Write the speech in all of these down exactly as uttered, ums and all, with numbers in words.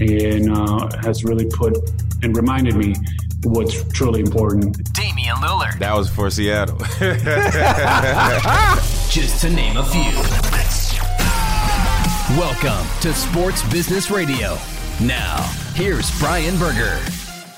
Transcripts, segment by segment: and uh, has really put and reminded me what's truly important. Damian Lillard. That was for Seattle. Just to name a few. Welcome to Sports Business Radio. Now, here's Brian Berger.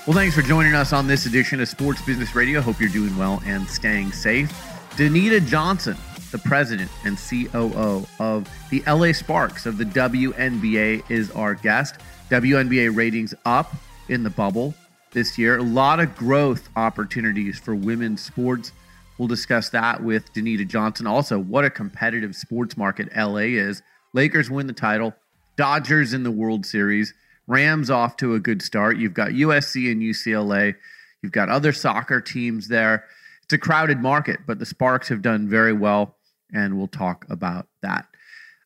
Well, thanks for joining us on this edition of Sports Business Radio. Hope you're doing well and staying safe. Danita Johnson, the president and C O O of the L A Sparks of the W N B A, is our guest. W N B A ratings up in the bubble this year. A lot of growth opportunities for women's sports. We'll discuss that with Danita Johnson. Also, what a competitive sports market L A is. Lakers win the title, Dodgers in the World Series, Rams off to a good start. You've got U S C and U C L A. You've got other soccer teams there. It's a crowded market, but the Sparks have done very well, and we'll talk about that.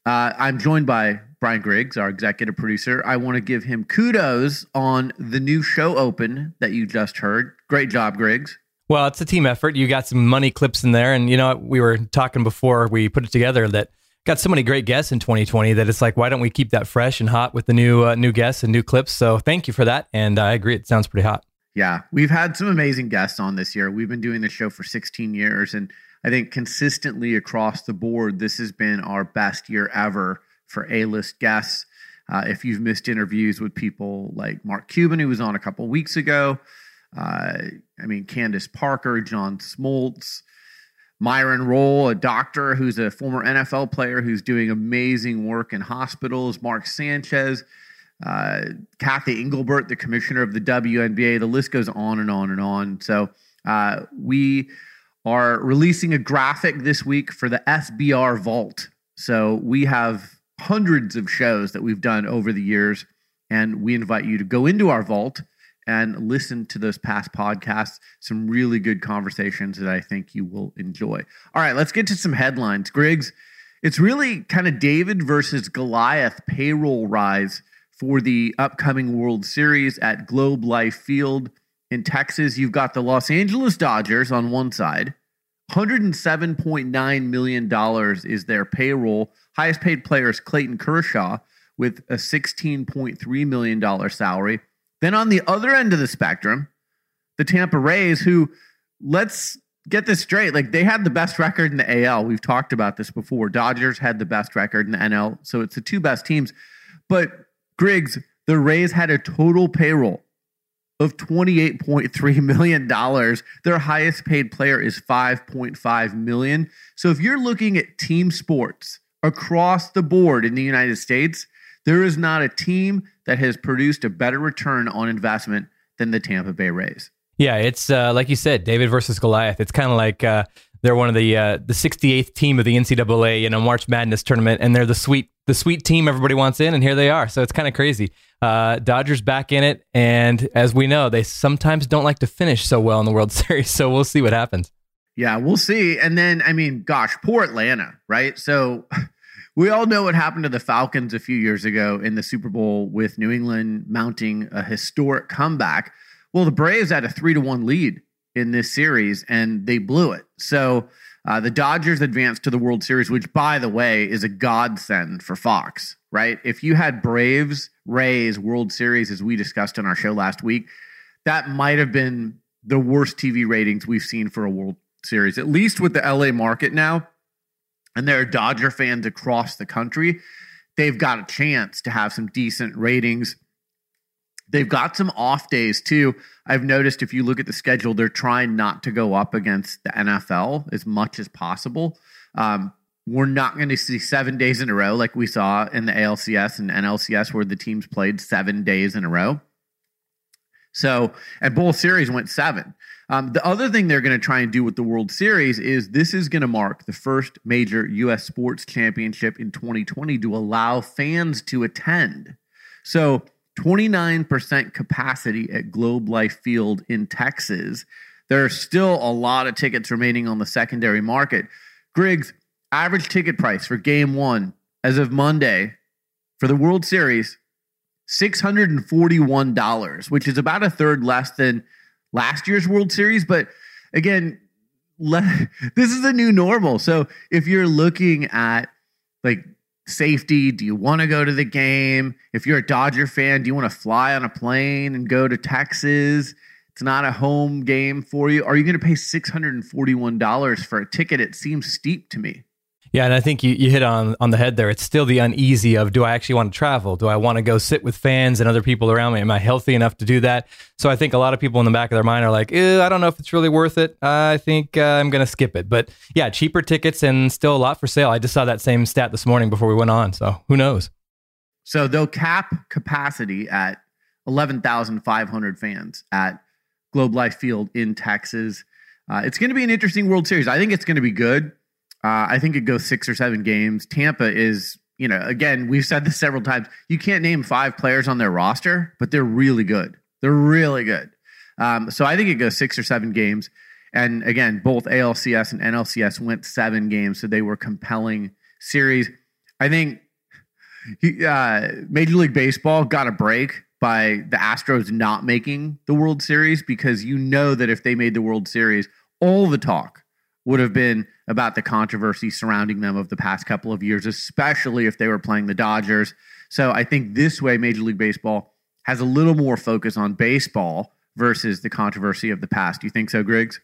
Uh, I'm joined by Brian Griggs, our executive producer. I want to give him kudos on the new show open that you just heard. Great job, Griggs. Well, it's a team effort. You got some money clips in there, and you know, we were talking before we put it together that got so many great guests in twenty twenty that it's like, why don't we keep that fresh and hot with the new uh, new guests and new clips? So thank you for that. And I agree, it sounds pretty hot. Yeah, we've had some amazing guests on this year. We've been doing this show for sixteen years. And I think consistently across the board, this has been our best year ever for A-list guests. Uh, if you've missed interviews with people like Mark Cuban, who was on a couple weeks ago, uh, I mean, Candace Parker, John Smoltz, Myron Rolle, a doctor who's a former N F L player who's doing amazing work in hospitals, Mark Sanchez, uh, Kathy Engelbert, the commissioner of the W N B A. The list goes on and on and on. So uh, we are releasing a graphic this week for the S B R Vault. So we have hundreds of shows that we've done over the years, and we invite you to go into our vault and listen to those past podcasts, some really good conversations that I think you will enjoy. All right, let's get to some headlines. Griggs, it's really kind of David versus Goliath payroll rise for the upcoming World Series at Globe Life Field in Texas. You've got the Los Angeles Dodgers on one side. one hundred seven point nine million dollars is their payroll. Highest paid player is Clayton Kershaw with a sixteen point three million dollars salary. Then on the other end of the spectrum, the Tampa Rays, who, let's get this straight, like they had the best record in the A L. We've talked about this before. Dodgers had the best record in the N L, so it's the two best teams. But, Griggs, the Rays had a total payroll of twenty-eight point three million dollars. Their highest paid player is five point five million dollars. So if you're looking at team sports across the board in the United States, there is not a team that has produced a better return on investment than the Tampa Bay Rays. Yeah, it's uh, like you said, David versus Goliath. It's kind of like uh, they're one of the uh, the sixty-eighth team of the N C double A, you know, March Madness tournament, and they're the sweet the sweet team everybody wants in, and here they are. So it's kind of crazy. Uh, Dodgers back in it, and as we know, they sometimes don't like to finish so well in the World Series. So we'll see what happens. Yeah, we'll see. And then, I mean, gosh, poor Atlanta, right? So. We all know what happened to the Falcons a few years ago in the Super Bowl with New England mounting a historic comeback. Well, the Braves had a three to one lead in this series, and they blew it. So uh, the Dodgers advanced to the World Series, which, by the way, is a godsend for Fox, right? If you had Braves, Rays, World Series, as we discussed on our show last week, that might have been the worst T V ratings we've seen for a World Series, at least with the L A market now. And there are Dodger fans across the country. They've got a chance to have some decent ratings. They've got some off days too. I've noticed if you look at the schedule, they're trying not to go up against the N F L as much as possible. Um, we're not going to see seven days in a row like we saw in the A L C S and N L C S where the teams played seven days in a row. So, and both series went seven. Um, the other thing they're going to try and do with the World Series is this is going to mark the first major U S sports championship in twenty twenty to allow fans to attend. So twenty-nine percent capacity at Globe Life Field in Texas. There are still a lot of tickets remaining on the secondary market. Griggs, average ticket price for game one as of Monday for the World Series, six hundred forty-one dollars, which is about a third less than last year's World Series. But again, le- this is a new normal. So if you're looking at like safety, do you want to go to the game? If you're a Dodger fan, do you want to fly on a plane and go to Texas? It's not a home game for you. Are you going to pay six hundred forty-one dollars for a ticket? It seems steep to me. Yeah, and I think you, you hit on, on the head there. It's still the uneasy of, do I actually want to travel? Do I want to go sit with fans and other people around me? Am I healthy enough to do that? So I think a lot of people in the back of their mind are like, eh, I don't know if it's really worth it. I think uh, I'm going to skip it. But yeah, cheaper tickets and still a lot for sale. I just saw that same stat this morning before we went on. So who knows? So they'll cap capacity at eleven thousand five hundred fans at Globe Life Field in Texas. Uh, it's going to be an interesting World Series. I think it's going to be good. Uh, I think it goes six or seven games. Tampa is, you know, again, we've said this several times. You can't name five players on their roster, but they're really good. They're really good. Um, so I think it goes six or seven games. And again, both A L C S and N L C S went seven games, so they were compelling series. I think he, uh, Major League Baseball got a break by the Astros not making the World Series because you know that if they made the World Series, all the talk would have been about the controversy surrounding them of the past couple of years, especially if they were playing the Dodgers. So I think this way, Major League Baseball has a little more focus on baseball versus the controversy of the past. Do you think so, Griggs?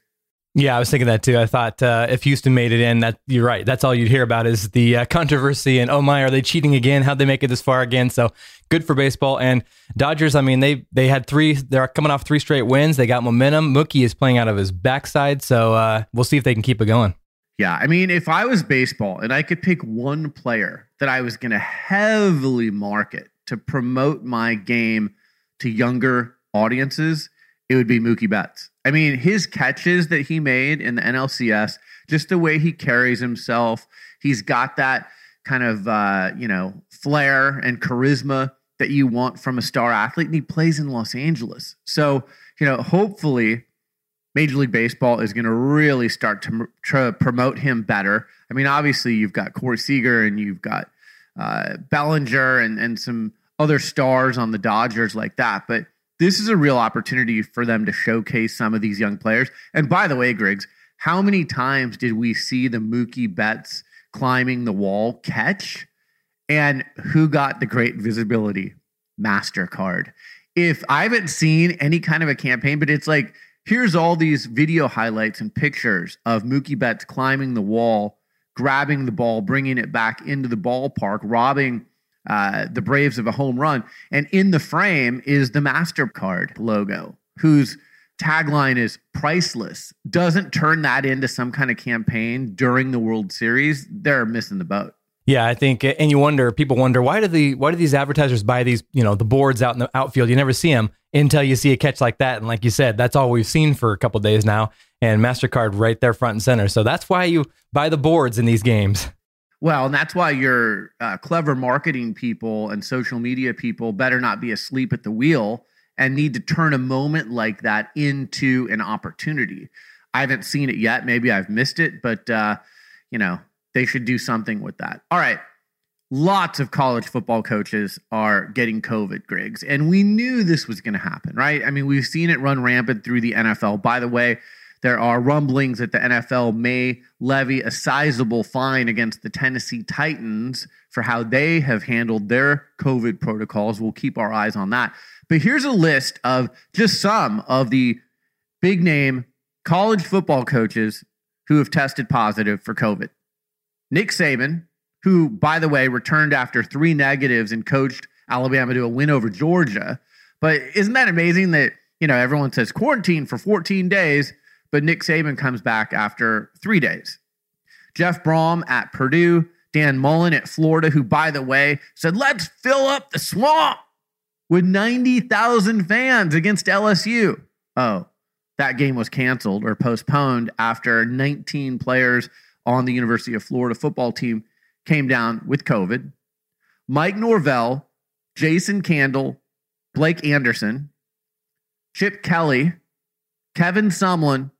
Yeah, I was thinking that too. I thought uh, if Houston made it in, that you're right. That's all you'd hear about is the uh, controversy and, oh my, are they cheating again? How'd they make it this far again? So good for baseball. And Dodgers, I mean, they they had three. They're coming off three straight wins. They got momentum. Mookie is playing out of his backside. So uh, we'll see if they can keep it going. Yeah, I mean, if I was baseball and I could pick one player that I was going to heavily market to promote my game to younger audiences, it would be Mookie Betts. I mean, his catches that he made in the N L C S, just the way he carries himself, he's got that kind of, uh, you know, flair and charisma that you want from a star athlete, and he plays in Los Angeles. So, you know, hopefully Major League Baseball is going to really start to, to promote him better. I mean, obviously, you've got Corey Seager and you've got uh, Bellinger and, and some other stars on the Dodgers like that, but this is a real opportunity for them to showcase some of these young players. And by the way, Griggs, how many times did we see the Mookie Betts climbing the wall catch? And who got the great visibility? MasterCard. If I haven't seen any kind of a campaign, but it's like, here's all these video highlights and pictures of Mookie Betts climbing the wall, grabbing the ball, bringing it back into the ballpark, robbing Uh, the Braves of a home run. And in the frame is the MasterCard logo, whose tagline is priceless. Doesn't turn that into some kind of campaign during the World Series, they're missing the boat. Yeah, I think, and you wonder, people wonder, why do the why do these advertisers buy these, you know, the boards out in the outfield? You never see them until you see a catch like that. And like you said, that's all we've seen for a couple of days now. And MasterCard right there front and center. So that's why you buy the boards in these games. Well, and that's why your uh, clever marketing people and social media people better not be asleep at the wheel and need to turn a moment like that into an opportunity. I haven't seen it yet. Maybe I've missed it, but, uh, you know, they should do something with that. All right. Lots of college football coaches are getting COVID, Griggs, and we knew this was going to happen, right? I mean, we've seen it run rampant through the N F L. By the way, there are rumblings that the N F L may levy a sizable fine against the Tennessee Titans for how they have handled their COVID protocols. We'll keep our eyes on that. But here's a list of just some of the big name college football coaches who have tested positive for COVID. Nick Saban, who, by the way, returned after three negatives and coached Alabama to a win over Georgia. But isn't that amazing that, you know, everyone says quarantine for fourteen days, but Nick Saban comes back after three days. Jeff Brom at Purdue, Dan Mullen at Florida, who, by the way, said, let's fill up the swamp with ninety thousand fans against L S U. Oh, that game was canceled or postponed after nineteen players on the University of Florida football team came down with COVID. Mike Norvell, Jason Candle, Blake Anderson, Chip Kelly, Kevin Sumlin,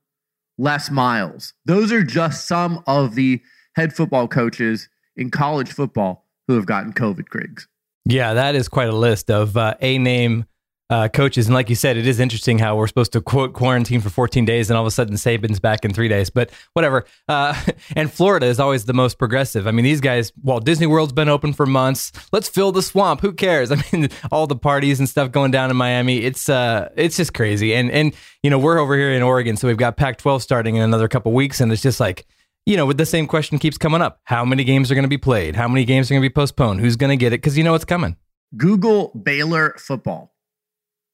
Les Miles. Those are just some of the head football coaches in college football who have gotten COVID, Griggs. Yeah, that is quite a list of uh, A-name uh, coaches. And like you said, it is interesting how we're supposed to quote quarantine for fourteen days and all of a sudden Saban's back in three days. But whatever. Uh, and Florida is always the most progressive. I mean, these guys, while Disney World's been open for months, let's fill the swamp. Who cares? I mean, all the parties and stuff going down in Miami. It's uh, it's just crazy. And, and you know, we're over here in Oregon, so we've got Pac twelve starting in another couple weeks. And it's just like, you know, with the same question keeps coming up. How many games are going to be played? How many games are going to be postponed? Who's going to get it? Because you know it's coming. Google Baylor football.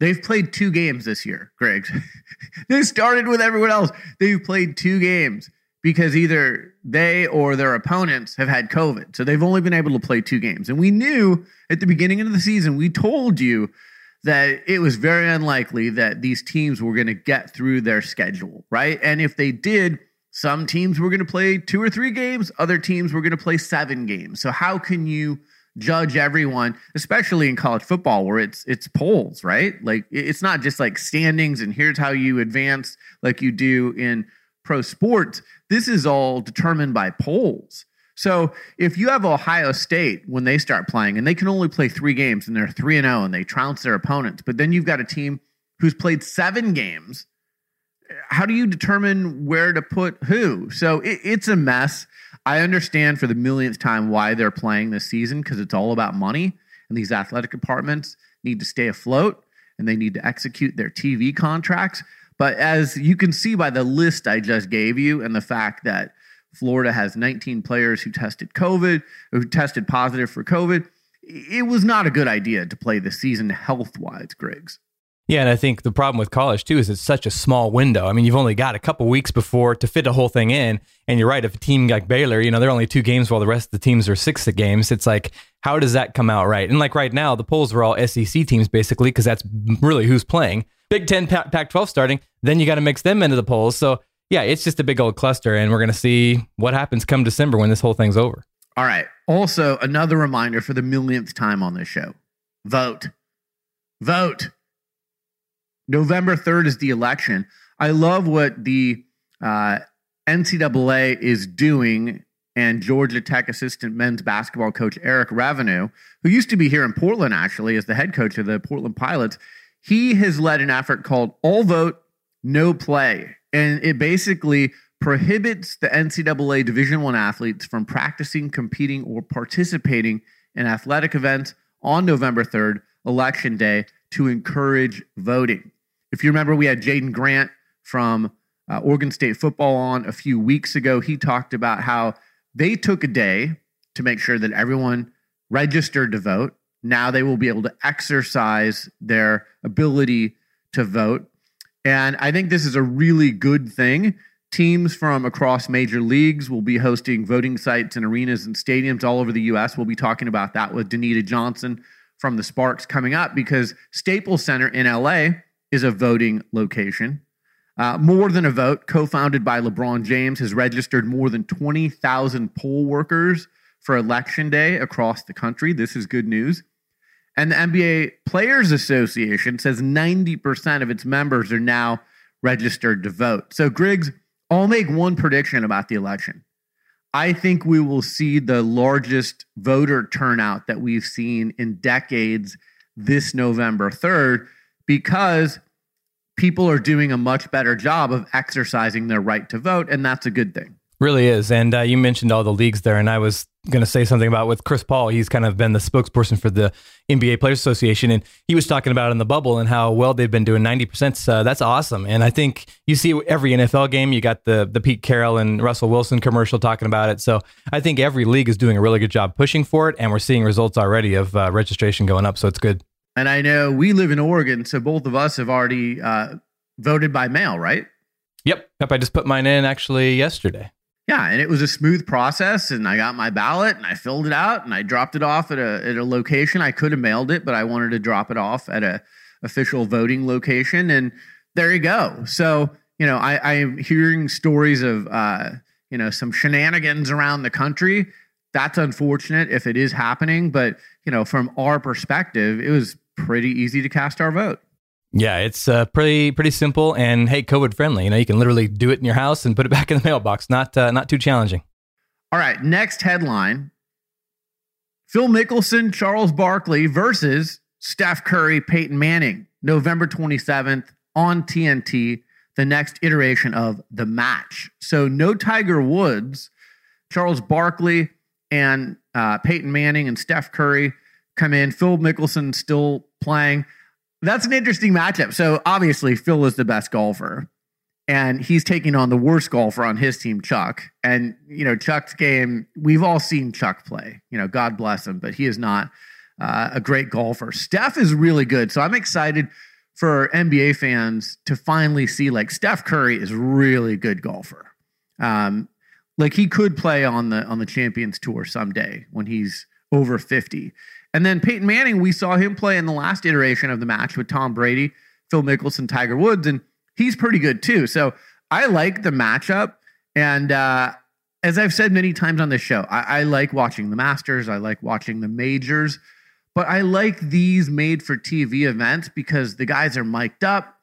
They've played two games this year, Greg. They started with everyone else. They've played two games because either they or their opponents have had COVID. So they've only been able to play two games. And we knew at the beginning of the season, we told you that it was very unlikely that these teams were going to get through their schedule, right? And if they did, some teams were going to play two or three games. Other teams were going to play seven games. So how can you judge everyone, especially in college football where it's it's polls, right? Like it's not just like standings and here's how you advance like you do in pro sports. This is all determined by polls. So if you have Ohio State when they start playing and they can only play three games and they're three and oh and they trounce their opponents, but then you've got a team who's played seven games. How do you determine where to put who? So it, it's a mess. I understand for the millionth time why they're playing this season because it's all about money, and these athletic departments need to stay afloat, and they need to execute their T V contracts. But as you can see by the list I just gave you and the fact that Florida has nineteen players who tested COVID, who tested positive for COVID, it was not a good idea to play this season health-wise, Griggs. Yeah, and I think the problem with college, too, is it's such a small window. I mean, you've only got a couple weeks before to fit the whole thing in. And you're right, if a team like Baylor, you know, they're only two games while the rest of the teams are six games. It's like, how does that come out right? And like right now, the polls were all S E C teams, basically, because that's really who's playing. Big Ten, Pac twelve starting, then you got to mix them into the polls. So, yeah, it's just a big old cluster, and we're going to see what happens come December when this whole thing's over. All right. Also, another reminder for the millionth time on this show. Vote. Vote. November third is the election. I love what the uh, N C double A is doing and Georgia Tech assistant men's basketball coach Eric Ravenu, who used to be here in Portland, actually, as the head coach of the Portland Pilots. He has led an effort called All Vote, No Play. And it basically prohibits the N C double A Division I athletes from practicing, competing, or participating in athletic events on November third, Election Day, to encourage voting. If you remember, we had Jaden Grant from uh, Oregon State football on a few weeks ago. He talked about how they took a day to make sure that everyone registered to vote. Now they will be able to exercise their ability to vote. And I think this is a really good thing. Teams from across major leagues will be hosting voting sites and arenas and stadiums all over the U S. We'll be talking about that with Danita Johnson from the Sparks coming up because Staples Center in L A is a voting location. Uh, More Than a Vote, co-founded by LeBron James, has registered more than twenty thousand poll workers for Election Day across the country. This is good news. And the N B A Players Association says ninety percent of its members are now registered to vote. So, Griggs, I'll make one prediction about the election. I think we will see the largest voter turnout that we've seen in decades this November third because people are doing a much better job of exercising their right to vote, and that's a good thing. Really is. And uh, you mentioned all the leagues there, and I was going to say something about with Chris Paul. He's kind of been the spokesperson for the N B A Players Association, and he was talking about in the bubble and how well they've been doing ninety percent. So that's awesome. And I think you see every N F L game, you got the the Pete Carroll and Russell Wilson commercial talking about it. So I think every league is doing a really good job pushing for it, and we're seeing results already of uh, registration going up, so it's good. And I know we live in Oregon, so both of us have already uh, voted by mail, right? Yep. Yep. I just put mine in actually yesterday. Yeah. And it was a smooth process. And I got my ballot and I filled it out and I dropped it off at a at a location. I could have mailed it, but I wanted to drop it off at a official voting location. And there you go. So, you know, I, I'm hearing stories of, uh, you know, some shenanigans around the country. That's unfortunate if it is happening. But, you know, from our perspective, it was pretty easy to cast our vote. Yeah, it's uh, pretty pretty simple and, hey, COVID friendly. You know, you can literally do it in your house and put it back in the mailbox. Not uh, not too challenging. All right. Next headline. Phil Mickelson, Charles Barkley versus Steph Curry, Peyton Manning, November twenty-seventh on T N T, the next iteration of the match. So no Tiger Woods, Charles Barkley and uh, Peyton Manning and Steph Curry come in. Phil Mickelson still playing. That's an interesting matchup. So obviously Phil is the best golfer and he's taking on the worst golfer on his team, Chuck. And, you know, Chuck's game, we've all seen Chuck play, you know, God bless him, but he is not uh, a great golfer. Steph is really good. So I'm excited for N B A fans to finally see like Steph Curry is really good golfer. Um, like he could play on the, on the Champions Tour someday when he's over fifty. And then Peyton Manning, we saw him play in the last iteration of the match with Tom Brady, Phil Mickelson, Tiger Woods, and he's pretty good too. So I like the matchup. And uh, as I've said many times on this show, I, I like watching the Masters. I like watching the majors. But I like these made-for-T V events because the guys are mic'd up.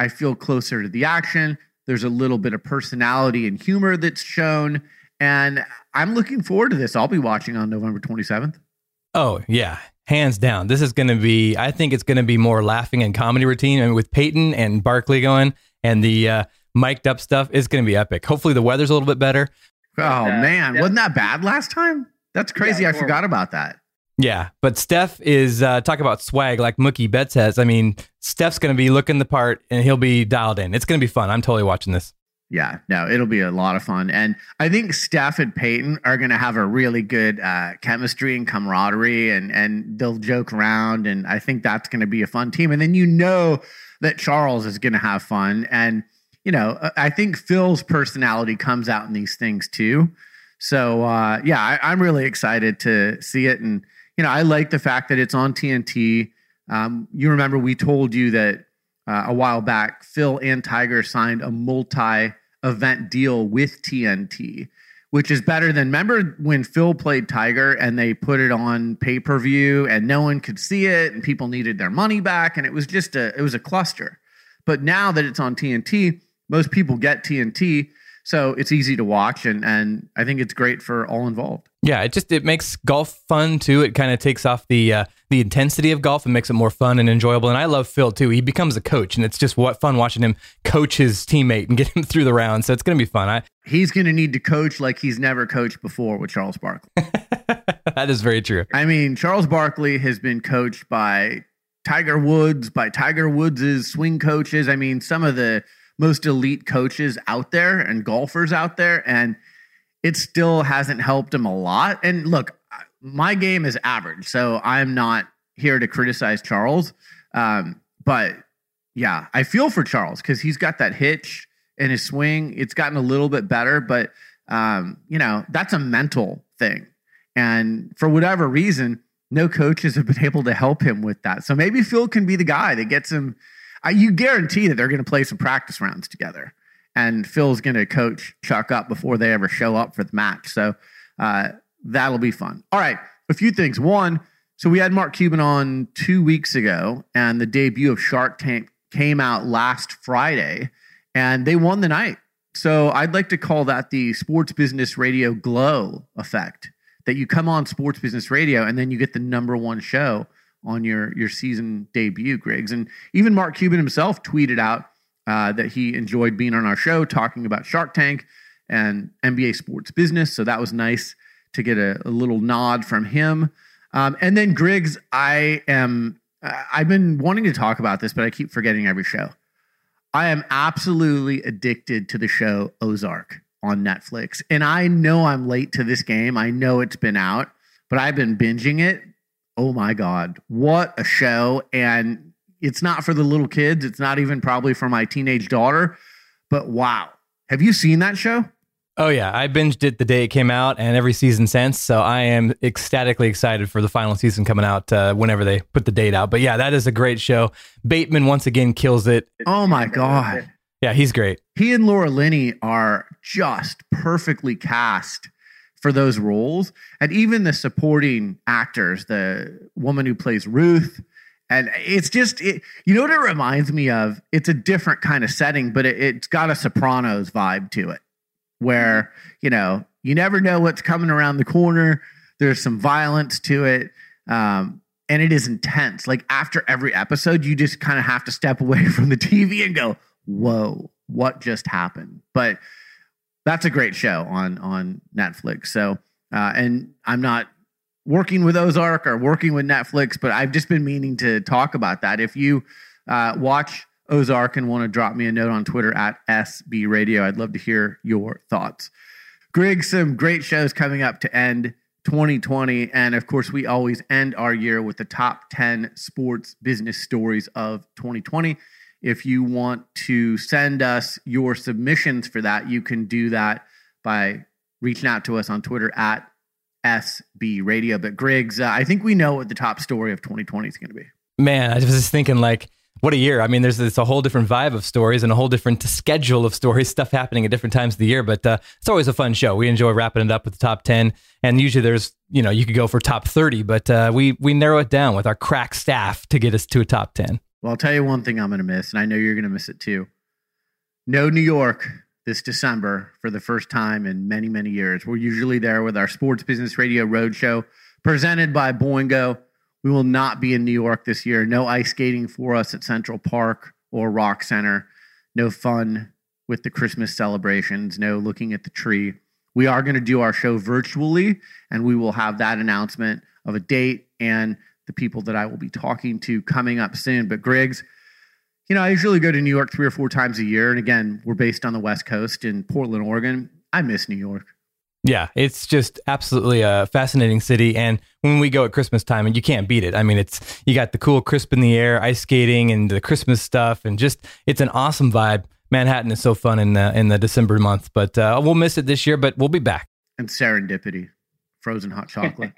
I feel closer to the action. There's a little bit of personality and humor that's shown. And I'm looking forward to this. I'll be watching on November twenty-seventh. Oh, yeah. Hands down. This is going to be, I think it's going to be more laughing and comedy routine. I mean, with Peyton and Barkley going and the uh, mic'd up stuff, it's going to be epic. Hopefully the weather's a little bit better. Oh, uh, man. Wasn't that bad last time? That's crazy. Yeah, I forgot about that. Yeah. But Steph is, uh, talk about swag like Mookie Betts has. I mean, Steph's going to be looking the part and he'll be dialed in. It's going to be fun. I'm totally watching this. Yeah, no, it'll be a lot of fun. And I think Steph and Peyton are going to have a really good uh, chemistry and camaraderie, and and they'll joke around. And I think that's going to be a fun team. And then you know that Charles is going to have fun. And, you know, I think Phil's personality comes out in these things too. So, uh, yeah, I, I'm really excited to see it. And, you know, I like the fact that it's on T N T. Um, you remember we told you that uh, a while back, Phil and Tiger signed a multi event deal with T N T, which is better than, remember when Phil played Tiger and they put it on pay-per-view and no one could see it and people needed their money back. And it was just a, it was a cluster, but now that it's on T N T, most people get T N T. So it's easy to watch. And, and I think it's great for all involved. Yeah. It just, it makes golf fun too. It kind of takes off the, uh, the intensity of golf and makes it more fun and enjoyable. And I love Phil too. He becomes a coach and it's just what fun watching him coach his teammate and get him through the round. So it's going to be fun. I, he's going to need to coach like he's never coached before with Charles Barkley. That is very true. I mean, Charles Barkley has been coached by Tiger Woods, by Tiger Woods' swing coaches. I mean, some of the most elite coaches out there and golfers out there. And it still hasn't helped him a lot. And look, my game is average, so I'm not here to criticize Charles. Um, but yeah, I feel for Charles because he's got that hitch in his swing. It's gotten a little bit better, but um, you know, that's a mental thing. And for whatever reason, no coaches have been able to help him with that. So maybe Phil can be the guy that gets him. I, you guarantee that they're going to play some practice rounds together. And Phil's going to coach Chuck up before they ever show up for the match. So uh, that'll be fun. All right, a few things. One, so we had Mark Cuban on two weeks ago, and the debut of Shark Tank came out last Friday, and they won the night. So I'd like to call that the Sports Business Radio glow effect, that you come on Sports Business Radio, and then you get the number one show on your, your season debut, Griggs. And even Mark Cuban himself tweeted out, Uh, that he enjoyed being on our show talking about Shark Tank and N B A sports business. So that was nice to get a, a little nod from him. Um, and then Griggs, I am, I've been wanting to talk about this, but I keep forgetting every show. I am absolutely addicted to the show Ozark on Netflix. And I know I'm late to this game. I know it's been out, but I've been binging it Oh my God, what a show. And it's not for the little kids. It's not even probably for my teenage daughter, but wow. Have you seen that show? Oh yeah. I binged it the day it came out and every season since. So I am ecstatically excited for the final season coming out uh, whenever they put the date out. But yeah, that is a great show. Bateman once again kills it. Oh my God. Yeah, he's great. He and Laura Linney are just perfectly cast for those roles. And even the supporting actors, the woman who plays Ruth. And it's just, it, you know what it reminds me of? It's a different kind of setting, but it, it's got a Sopranos vibe to it where, you know, you never know what's coming around the corner. There's some violence to it. Um, and it is intense. Like after every episode, you just kind of have to step away from the T V and go, whoa, what just happened? But that's a great show on, on Netflix. So, uh, and I'm not working with Ozark or working with Netflix, but I've just been meaning to talk about that. If you uh, watch Ozark and want to drop me a note on Twitter at S B Radio, I'd love to hear your thoughts. Greg, some great shows coming up to end twenty twenty. And of course, we always end our year with the top ten sports business stories of twenty twenty. If you want to send us your submissions for that, you can do that by reaching out to us on Twitter at S B Radio. But Griggs, uh, I think we know what the top story of twenty twenty is going to be. Man, I was just thinking like, what a year. I mean, there's this a whole different vibe of stories and a whole different schedule of stories, stuff happening at different times of the year. But uh, it's always a fun show. We enjoy wrapping it up with the top ten. And usually there's, you know, you could go for top thirty, but uh, we, we narrow it down with our crack staff to get us to a top ten. Well, I'll tell you one thing I'm going to miss, and I know you're going to miss it too. No New York this December for the first time in many, many years. We're usually there with our Sports Business Radio Roadshow presented by Boingo. We will not be in New York this year. No ice skating for us at Central Park or Rock Center. No fun with the Christmas celebrations. No looking at the tree. We are going to do our show virtually, and we will have that announcement of a date and the people that I will be talking to coming up soon. But Griggs, you know, I usually go to New York three or four times a year. And again, we're based on the West Coast in Portland, Oregon. I miss New York. Yeah, it's just absolutely a fascinating city. And when we go at Christmas time, and you can't beat it. I mean, it's you got the cool crisp in the air, ice skating and the Christmas stuff, and just it's an awesome vibe. Manhattan is so fun in the, in the December month, but uh, we'll miss it this year, but we'll be back. And serendipity, frozen hot chocolate.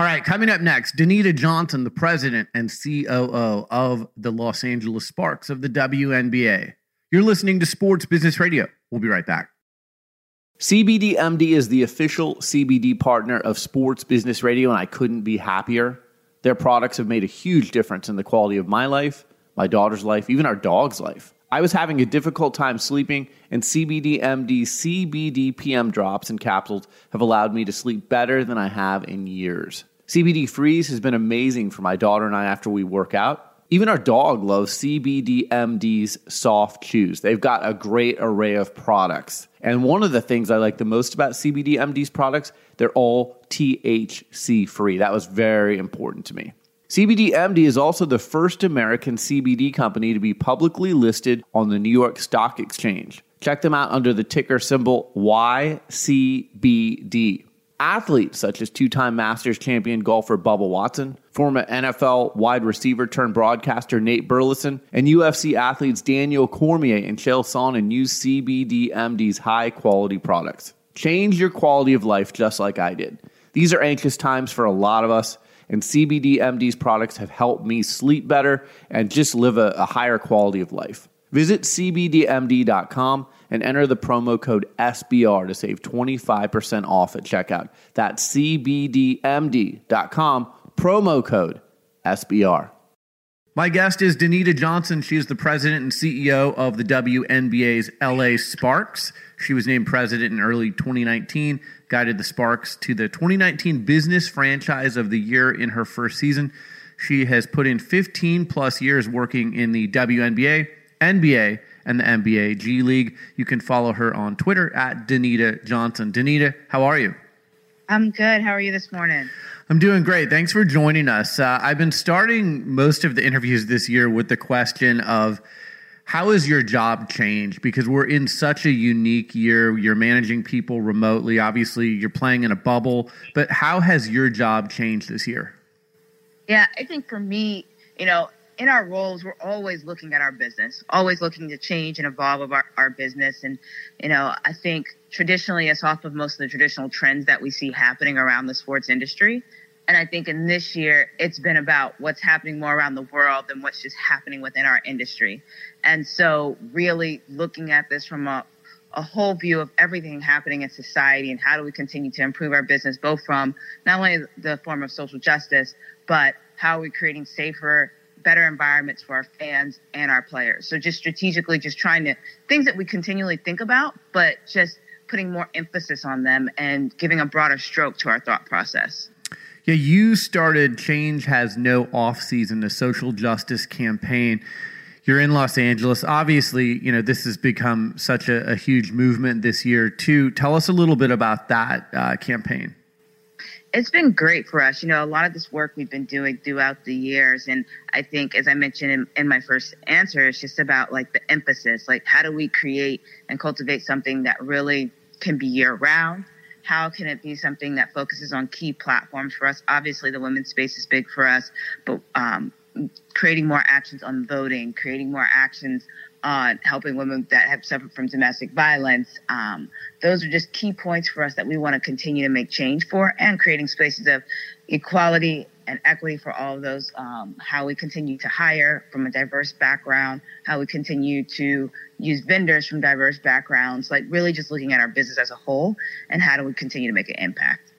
All right, coming up next, Danita Johnson, the president and C O O of the Los Angeles Sparks of the W N B A. You're listening to Sports Business Radio. We'll be right back. C B D M D is the official C B D partner of Sports Business Radio, and I couldn't be happier. Their products have made a huge difference in the quality of my life, my daughter's life, even our dog's life. I was having a difficult time sleeping, and C B D M D C B D P M drops and capsules have allowed me to sleep better than I have in years. C B D Freeze has been amazing for my daughter and I after we work out. Even our dog loves C B D M D's soft chews. They've got a great array of products. And one of the things I like the most about C B D M D's products, they're all T H C free. That was very important to me. C B D M D is also the first American C B D company to be publicly listed on the New York Stock Exchange. Check them out under the ticker symbol Y C B D. Athletes such as two-time Masters champion golfer Bubba Watson, former N F L wide receiver turned broadcaster Nate Burleson, and U F C athletes Daniel Cormier and Chael Sonnen use C B D M D's high-quality products. Change your quality of life just like I did. These are anxious times for a lot of us, and C B D M D's products have helped me sleep better and just live a, a higher quality of life. Visit C B D M D dot com and enter the promo code S B R to save twenty-five percent off at checkout. That's C B D M D dot com, promo code S B R. My guest is Danita Johnson. She is the president and C E O of the W N B A's L A Sparks. She was named president in early twenty nineteen, guided the Sparks to the twenty nineteen Business Franchise of the Year in her first season. She has put in fifteen plus years working in the W N B A, N B A, and the N B A G League. You can follow her on Twitter at Danita Johnson. Danita, how are you? I'm good. How are you this morning? I'm doing great. Thanks for joining us. Uh, I've been starting most of the interviews this year with the question of, how has your job changed? Because we're in such a unique year. You're managing people remotely. Obviously, you're playing in a bubble. But how has your job changed this year? Yeah, I think for me, you know, in our roles, we're always looking at our business, always looking to change and evolve of our, our business. And, you know, I think traditionally it's off of most of the traditional trends that we see happening around the sports industry. And I think in this year, it's been about what's happening more around the world than what's just happening within our industry. And so really looking at this from a, a whole view of everything happening in society and how do we continue to improve our business, both from not only the form of social justice, but how are we creating safer, better environments for our fans and our players. So just strategically, just trying to things that we continually think about, but just putting more emphasis on them and giving a broader stroke to our thought process. Yeah, you started Change Has No Offseason, a social justice campaign. You're in Los Angeles. Obviously, you know, this has become such a, a huge movement this year too. Tell us a little bit about that uh, campaign. It's been great for us. You know, a lot of this work we've been doing throughout the years. And I think, as I mentioned in, in my first answer, it's just about like the emphasis, like how do we create and cultivate something that really can be year round? How can it be something that focuses on key platforms for us? Obviously, the women's space is big for us, but um, creating more actions on voting, creating more actions on helping women that have suffered from domestic violence. Um, those are just key points for us that we want to continue to make change for, and creating spaces of equality and equity for all of those, um, how we continue to hire from a diverse background, how we continue to use vendors from diverse backgrounds, like really just looking at our business as a whole and how do we continue to make an impact.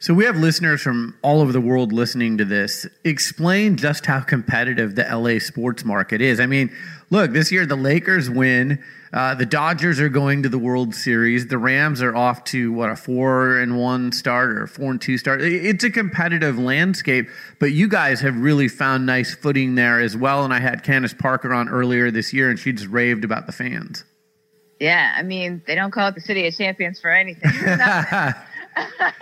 So we have listeners from all over the world listening to this. Explain just how competitive the L A sports market is. I mean, look, this year the Lakers win. Uh, the Dodgers are going to the World Series. The Rams are off to, what, a four and one start or four and two start. It's a competitive landscape, but you guys have really found nice footing there as well. And I had Candace Parker on earlier this year, and she just raved about the fans. Yeah, I mean, they don't call it the City of Champions for anything.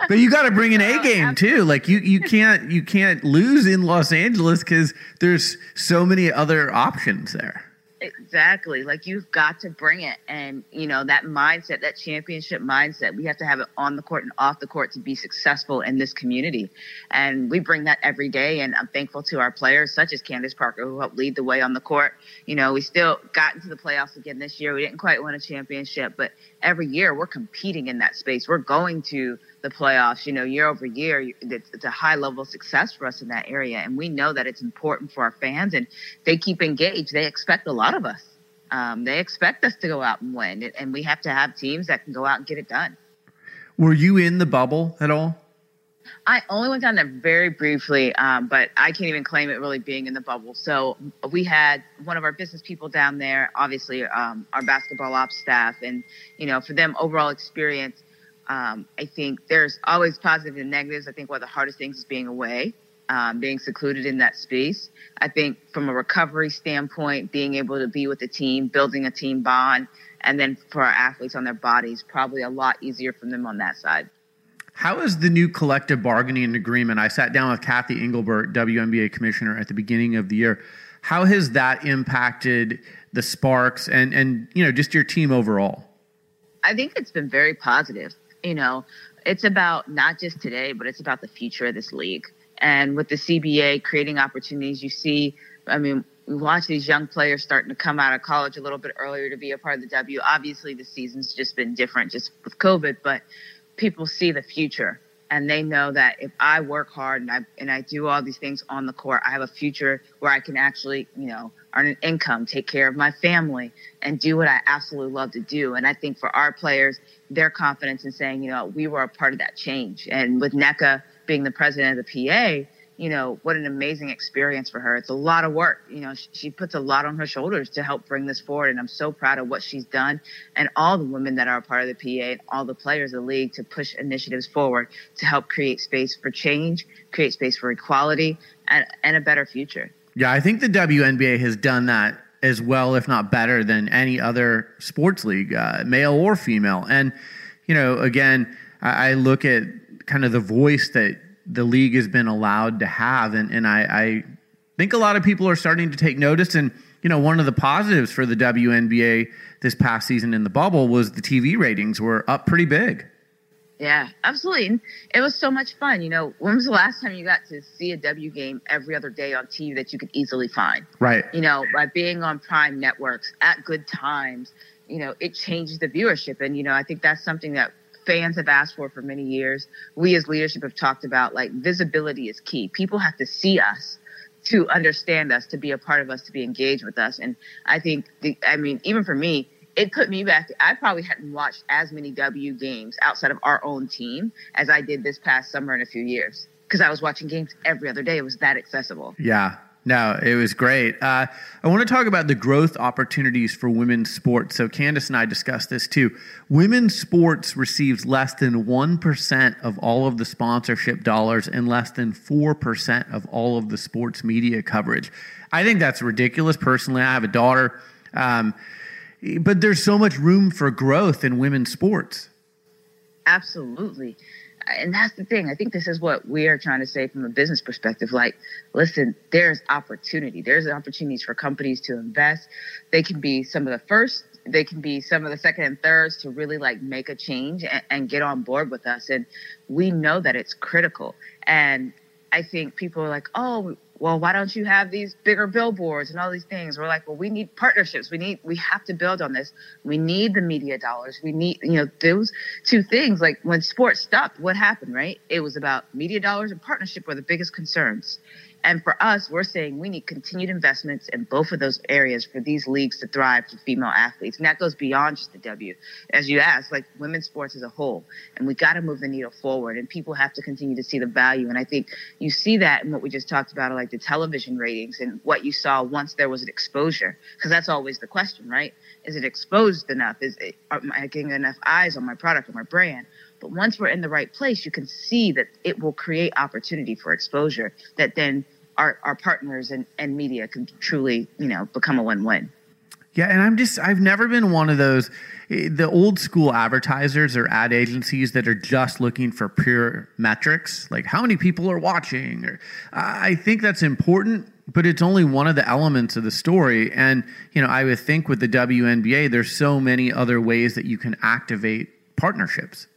But you got to bring an A game too. Like you, you can't, you can't lose in Los Angeles because there's so many other options there. Exactly. Like you've got to bring it. And you know, that mindset, that championship mindset, we have to have it on the court and off the court to be successful in this community. And we bring that every day. And I'm thankful to our players such as Candace Parker, who helped lead the way on the court. You know, we still got into the playoffs again this year. We didn't quite win a championship, but every year we're competing in that space. We're going to the playoffs, you know, year over year. It's a high level of success for us in that area. And we know that it's important for our fans, and they keep engaged. They expect a lot of us. Um, they expect us to go out and win. And we have to have teams that can go out and get it done. Were you in the bubble at all? I only went down there very briefly, um, but I can't even claim it really being in the bubble. So we had one of our business people down there, obviously um, our basketball ops staff. And, you know, for them, overall experience, um, I think there's always positive and negatives. I think one of the hardest things is being away, um, being secluded in that space. I think from a recovery standpoint, being able to be with the team, building a team bond, and then for our athletes on their bodies, probably a lot easier from them on that side. How is the new collective bargaining agreement? I sat down with Kathy Engelbert, W N B A commissioner, at the beginning of the year. How has that impacted the Sparks and, and you know, just your team overall? I think it's been very positive. You know, it's about not just today, but it's about the future of this league. And with the C B A creating opportunities, you see, I mean, we watch these young players starting to come out of college a little bit earlier to be a part of the W. Obviously, the season's just been different just with COVID, but people see the future, and they know that if I work hard and I and I do all these things on the court, I have a future where I can actually, you know, earn an income, take care of my family, and do what I absolutely love to do. And I think for our players, their confidence in saying, you know, we were a part of that change. And with N E C A being the president of the P A, you know, what an amazing experience for her. It's a lot of work. You know, she, she puts a lot on her shoulders to help bring this forward. And I'm so proud of what she's done and all the women that are a part of the P A and all the players of the league to push initiatives forward to help create space for change, create space for equality and, and a better future. Yeah, I think the W N B A has done that as well, if not better than any other sports league, uh, male or female. And, you know, again, I, I look at kind of the voice that the league has been allowed to have. And, and I, I think a lot of people are starting to take notice. And, you know, one of the positives for the W N B A this past season in the bubble was the T V ratings were up pretty big. Yeah, absolutely. And it was so much fun. You know, when was the last time you got to see a W game every other day on T V that you could easily find? Right. You know, by being on prime networks at good times, you know, it changed the viewership. And, you know, I think that's something that fans have asked for for many years. We as leadership have talked about, like, visibility is key. People have to see us to understand us, to be a part of us, to be engaged with us. And I think, the, I mean, even for me, it put me back. I probably hadn't watched as many W games outside of our own team as I did this past summer in a few years, because I was watching games every other day. It was that accessible. Yeah, no, it was great. Uh, I want to talk about the growth opportunities for women's sports. So Candace and I discussed this too. Women's sports receives less than one percent of all of the sponsorship dollars and less than four percent of all of the sports media coverage. I think that's ridiculous. Personally, I have a daughter. Um, But there's so much room for growth in women's sports. Absolutely. And that's the thing. I think this is what we are trying to say from a business perspective. Like, listen, there's opportunity. There's opportunities for companies to invest. They can be some of the first. They can be some of the second and thirds to really, like, make a change and, and get on board with us. And we know that it's critical. And I think people are like, oh, well, why don't you have these bigger billboards and all these things? We're like, well, we need partnerships. We need, we have to build on this. We need the media dollars. We need, you know, those two things. Like, when sports stopped, what happened, right? It was about media dollars and partnership were the biggest concerns. And for us, we're saying we need continued investments in both of those areas for these leagues to thrive for female athletes. And that goes beyond just the W. As you asked, like, women's sports as a whole. And we got to move the needle forward. And people have to continue to see the value. And I think you see that in what we just talked about, like the television ratings and what you saw once there was an exposure. Because that's always the question, right? Is it exposed enough? Is it, am I getting enough eyes on my product or my brand? But once we're in the right place, you can see that it will create opportunity for exposure that then our, our partners and, and media can truly, you know, become a win-win. Yeah, and I'm just, I've never been one of those, the old school advertisers or ad agencies that are just looking for pure metrics, like how many people are watching. Or, I think that's important, but it's only one of the elements of the story. And, you know, I would think with the W N B A, there's so many other ways that you can activate partnerships.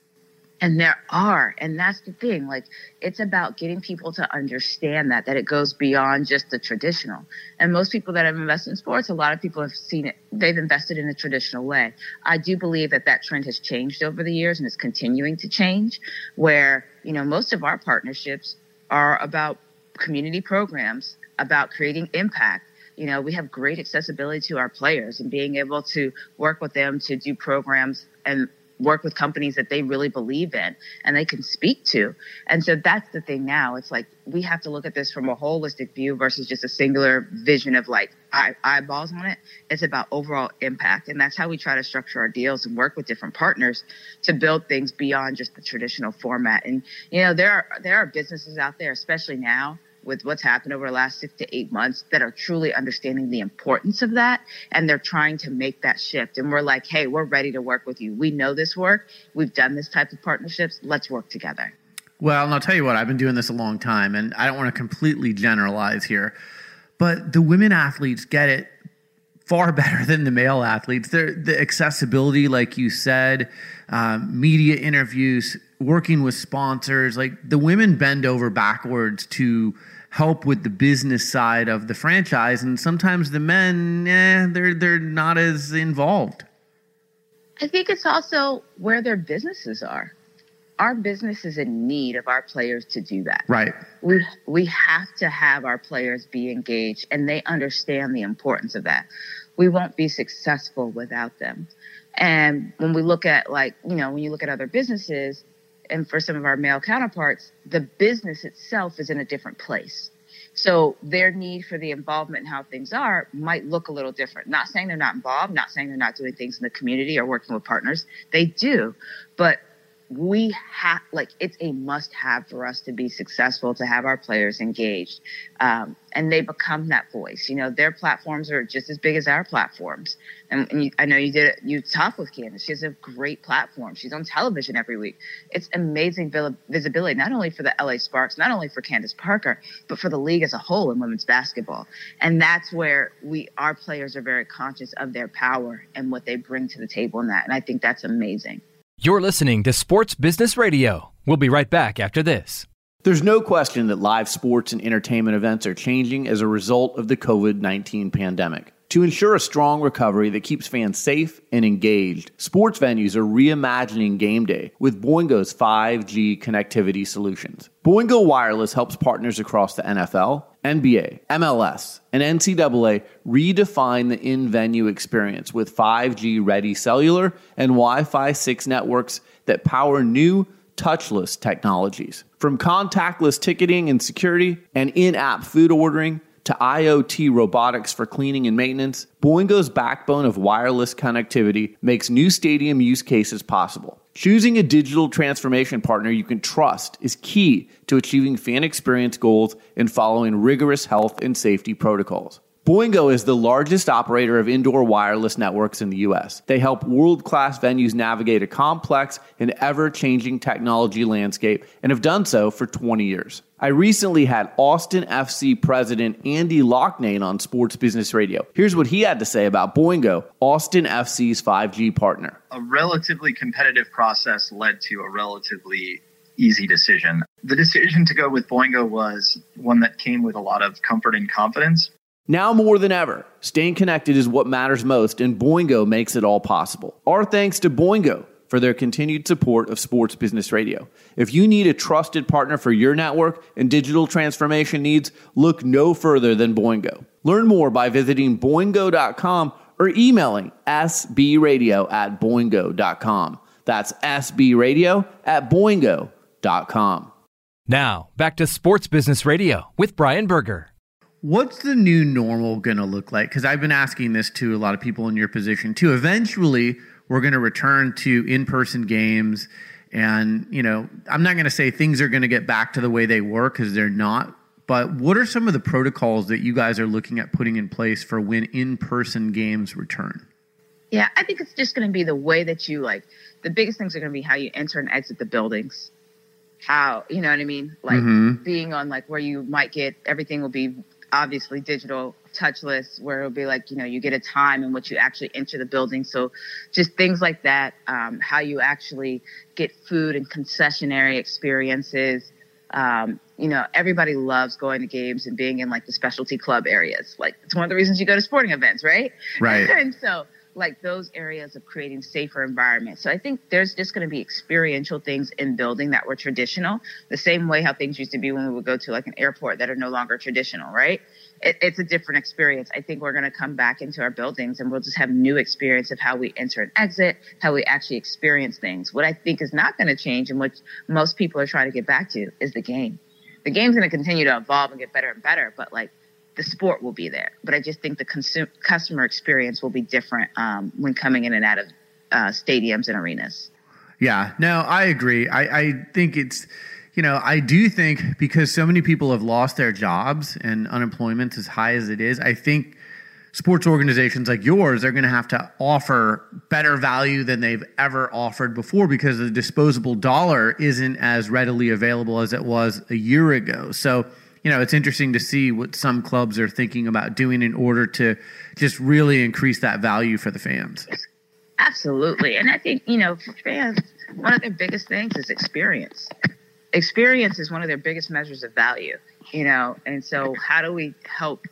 And there are, and that's the thing. Like, it's about getting people to understand that, that it goes beyond just the traditional. And most people that have invested in sports, a lot of people have seen it. They've invested in a traditional way. I do believe that that trend has changed over the years and is continuing to change, where, you know, most of our partnerships are about community programs, about creating impact. You know, we have great accessibility to our players and being able to work with them to do programs and work with companies that they really believe in and they can speak to. And so that's the thing now. It's like, we have to look at this from a holistic view versus just a singular vision of like eye- eyeballs on it. It's about overall impact. And that's how we try to structure our deals and work with different partners to build things beyond just the traditional format. And, you know, there are, there are businesses out there, especially now, with what's happened over the last six to eight months that are truly understanding the importance of that. And they're trying to make that shift. And we're like, hey, we're ready to work with you. We know this work. We've done this type of partnerships. Let's work together. Well, and I'll tell you what, I've been doing this a long time and I don't want to completely generalize here, but the women athletes get it far better than the male athletes. They're, the accessibility, like you said, um, media interviews, working with sponsors, like the women bend over backwards to help with the business side of the franchise. And sometimes the men, eh, they're, they're not as involved. I think it's also where their businesses are. Our business is in need of our players to do that. Right. We we have to have our players be engaged and they understand the importance of that. We won't be successful without them. And when we look at like, you know, when you look at other businesses, and for some of our male counterparts, the business itself is in a different place. So their need for the involvement in how things are might look a little different. Not saying they're not involved, not saying they're not doing things in the community or working with partners. They do. But we have, like, it's a must have for us to be successful, to have our players engaged. Um, and they become that voice. You know, their platforms are just as big as our platforms. And, and you, I know you did it. You talked with Candace. She has a great platform. She's on television every week. It's amazing visibility, not only for the L A Sparks, not only for Candace Parker, but for the league as a whole in women's basketball. And that's where we, our players are very conscious of their power and what they bring to the table in that. And I think that's amazing. You're listening to Sports Business Radio. We'll be right back after this. There's no question that live sports and entertainment events are changing as a result of the covid nineteen pandemic. To ensure a strong recovery that keeps fans safe and engaged, sports venues are reimagining game day with Boingo's five G connectivity solutions. Boingo Wireless helps partners across the N F L, N B A, M L S, and N C double A redefine the in-venue experience with five G ready cellular and Wi-Fi six networks that power new touchless technologies. From contactless ticketing and security and in-app food ordering to I O T robotics for cleaning and maintenance, Boingo's backbone of wireless connectivity makes new stadium use cases possible. Choosing a digital transformation partner you can trust is key to achieving fan experience goals and following rigorous health and safety protocols. Boingo is the largest operator of indoor wireless networks in the U S. They help world-class venues navigate a complex and ever-changing technology landscape and have done so for twenty years. I recently had Austin F C president Andy Locknane on Sports Business Radio. Here's what he had to say about Boingo, Austin F C's five G partner. A relatively competitive process led to a relatively easy decision. The decision to go with Boingo was one that came with a lot of comfort and confidence. Now more than ever, staying connected is what matters most, and Boingo makes it all possible. Our thanks to Boingo for their continued support of Sports Business Radio. If you need a trusted partner for your network and digital transformation needs, look no further than Boingo. Learn more by visiting boingo dot com or emailing s b radio at boingo dot com. That's s b radio at boingo dot com. Now, back to Sports Business Radio with Brian Berger. What's the new normal going to look like? Because I've been asking this to a lot of people in your position too. Eventually, we're going to return to in-person games. And, you know, I'm not going to say things are going to get back to the way they were, because they're not. But what are some of the protocols that you guys are looking at putting in place for when in-person games return? Yeah, I think it's just going to be the way that you, like, the biggest things are going to be how you enter and exit the buildings. How, you know what I mean? Like, mm-hmm. being on, like, where you might get, everything will be obviously digital, touchless, where it'll be like, you know, you get a time in which you actually enter the building. So just things like that, um, how you actually get food and concessionary experiences. Um, you know, everybody loves going to games and being in like the specialty club areas. Like, it's one of the reasons you go to sporting events, right? Right. And so like those areas of creating safer environments. So I think there's just going to be experiential things in building that were traditional, the same way how things used to be when we would go to like an airport that are no longer traditional, right? It, it's a different experience. I think we're going to come back into our buildings and we'll just have new experience of how we enter and exit, how we actually experience things. What I think is not going to change, and what most people are trying to get back to, is the game. The game's going to continue to evolve and get better and better, but like the sport will be there. But I just think the consumer customer experience will be different um, when coming in and out of uh, stadiums and arenas. Yeah, no, I agree. I, I think it's... You know, I do think, because so many people have lost their jobs and unemployment's as high as it is, I think sports organizations like yours are going to have to offer better value than they've ever offered before, because the disposable dollar isn't as readily available as it was a year ago. So, you know, it's interesting to see what some clubs are thinking about doing in order to just really increase that value for the fans. Absolutely. And I think, you know, for fans, one of their biggest things is experience. Experience is one of their biggest measures of value, you know, and so how do we help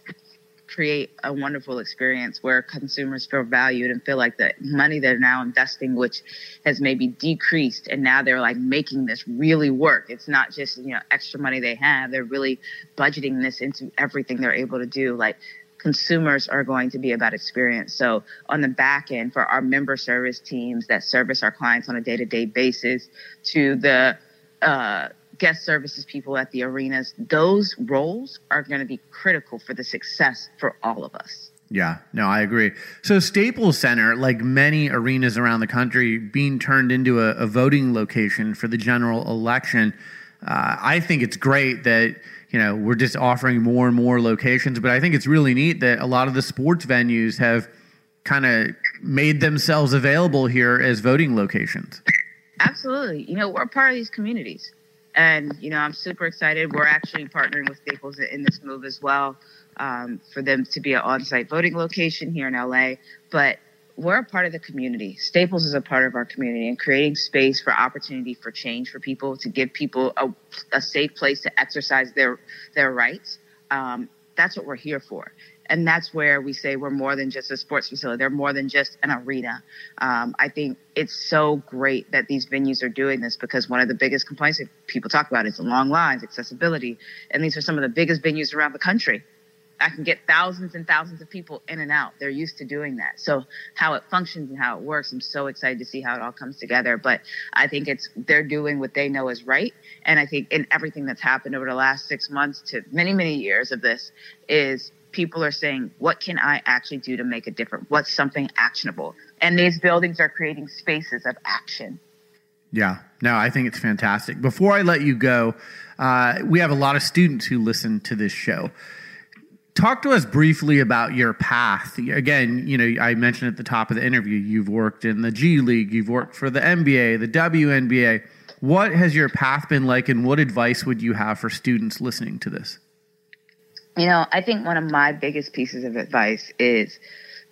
create a wonderful experience where consumers feel valued and feel like the money they're now investing, which has maybe decreased, and now they're like making this really work. It's not just, you know, extra money they have. They're really budgeting this into everything they're able to do. Like, consumers are going to be about experience. So on the back end, for our member service teams that service our clients on a day-to-day basis, to the Uh, guest services people at the arenas, those roles are going to be critical for the success for all of us. Yeah, no, I agree. So Staples Center, like many arenas around the country, being turned into a, a voting location for the general election. Uh, I think it's great that, you know, we're just offering more and more locations, but I think it's really neat that a lot of the sports venues have kind of made themselves available here as voting locations. Absolutely. You know, we're a part of these communities. And, you know, I'm super excited. We're actually partnering with Staples in this move as well, um, for them to be an on-site voting location here in L A. But we're a part of the community. Staples is a part of our community, and creating space for opportunity for change for people, to give people a, a safe place to exercise their their rights. Um, that's what we're here for. And that's where we say we're more than just a sports facility. They're more than just an arena. Um, I think it's so great that these venues are doing this, because one of the biggest complaints that people talk about is the long lines, accessibility. And these are some of the biggest venues around the country. I can get thousands and thousands of people in and out. They're used to doing that. So how it functions and how it works, I'm so excited to see how it all comes together. But I think it's they're doing what they know is right. And I think in everything that's happened over the last six months to many, many years of this is people are saying, what can I actually do to make a difference? What's something actionable? And these buildings are creating spaces of action. Yeah. No, I think it's fantastic. Before I let you go, uh, we have a lot of students who listen to this show. Talk to us briefly about your path. Again, you know, I mentioned at the top of the interview, you've worked in the G League, you've worked for the N B A, the W N B A. What has your path been like, and what advice would you have for students listening to this? You know, I think one of my biggest pieces of advice is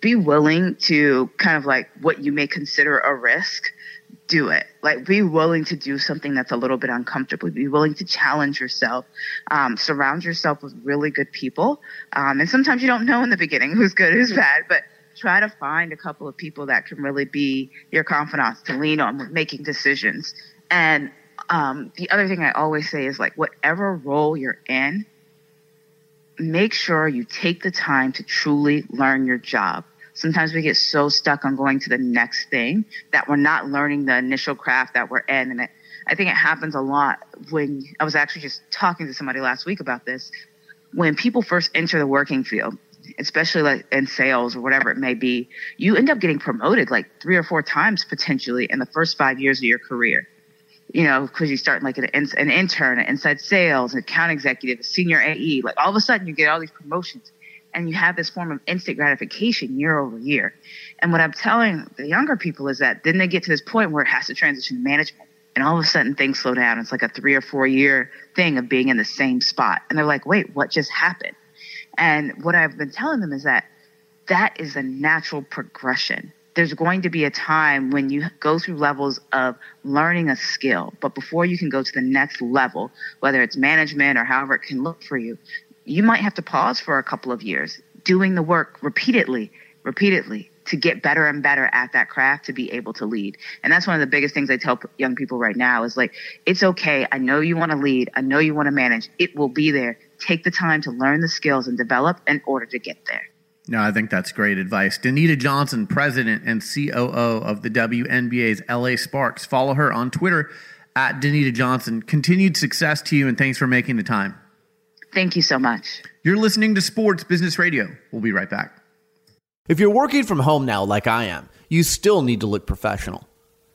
be willing to kind of like what you may consider a risk. Do it. Like, be willing to do something that's a little bit uncomfortable. Be willing to challenge yourself. Um, surround yourself with really good people. Um, and sometimes you don't know in the beginning who's good, who's bad, but try to find a couple of people that can really be your confidants to lean on with making decisions. And um, the other thing I always say is, like, whatever role you're in, make sure you take the time to truly learn your job. Sometimes we get so stuck on going to the next thing that we're not learning the initial craft that we're in. And it, I think it happens a lot when I was actually just talking to somebody last week about this. When people first enter the working field, especially like in sales or whatever it may be, you end up getting promoted like three or four times potentially in the first five years of your career. You know, because you start like an, an intern, an inside sales, an account executive, a senior A E. Like, all of a sudden you get all these promotions. And you have this form of instant gratification year over year. And what I'm telling the younger people is that then they get to this point where it has to transition to management. And all of a sudden things slow down. It's like a three or four year thing of being in the same spot. And they're like, wait, what just happened? And what I've been telling them is that that is a natural progression. There's going to be a time when you go through levels of learning a skill. But before you can go to the next level, whether it's management or however it can look for you, you might have to pause for a couple of years doing the work repeatedly, repeatedly to get better and better at that craft to be able to lead. And that's one of the biggest things I tell young people right now is like, it's okay. I know you want to lead. I know you want to manage. It will be there. Take the time to learn the skills and develop in order to get there. No, I think that's great advice. Danita Johnson, president and C O O of the W N B A's L A Sparks. Follow her on Twitter at Danita Johnson. Continued success to you, and thanks for making the time. Thank you so much. You're listening to Sports Business Radio. We'll be right back. If you're working from home now like I am, you still need to look professional.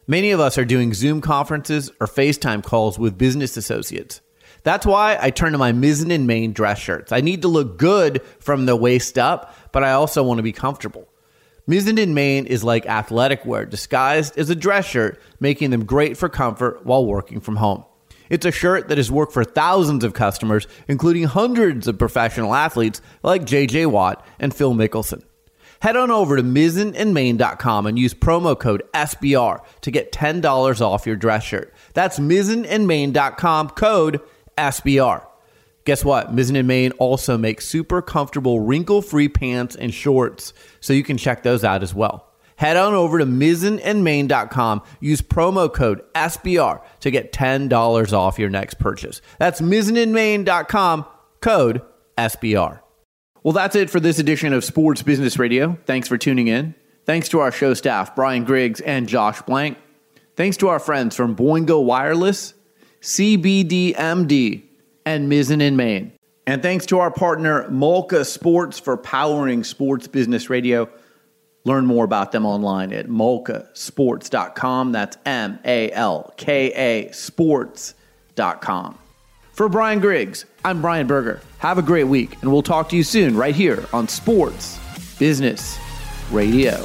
Many of us are doing Zoom conferences or FaceTime calls with business associates. That's why I turn to my Mizzen and Main dress shirts. I need to look good from the waist up, but I also want to be comfortable. Mizzen and Main is like athletic wear disguised as a dress shirt, making them great for comfort while working from home. It's a shirt that has worked for thousands of customers, including hundreds of professional athletes like J J Watt and Phil Mickelson. Head on over to mizzen and main dot com and use promo code S B R to get ten dollars off your dress shirt. That's mizzen and main dot com, code S B R. Guess what? Mizzen and Main also makes super comfortable wrinkle-free pants and shorts, so you can check those out as well. Head on over to mizzen and main dot com. Use promo code S B R to get ten dollars off your next purchase. That's mizzen and main dot com, code S B R. Well, that's it for this edition of Sports Business Radio. Thanks for tuning in. Thanks to our show staff, Brian Griggs and Josh Blank. Thanks to our friends from Boingo Wireless, C B D M D, and Mizzen and Main. And thanks to our partner, Molca Sports, for powering Sports Business Radio. Learn more about them online at molca sports dot com. That's M A L K A sports dot com. For Brian Griggs, I'm Brian Berger. Have a great week, and we'll talk to you soon right here on Sports Business Radio.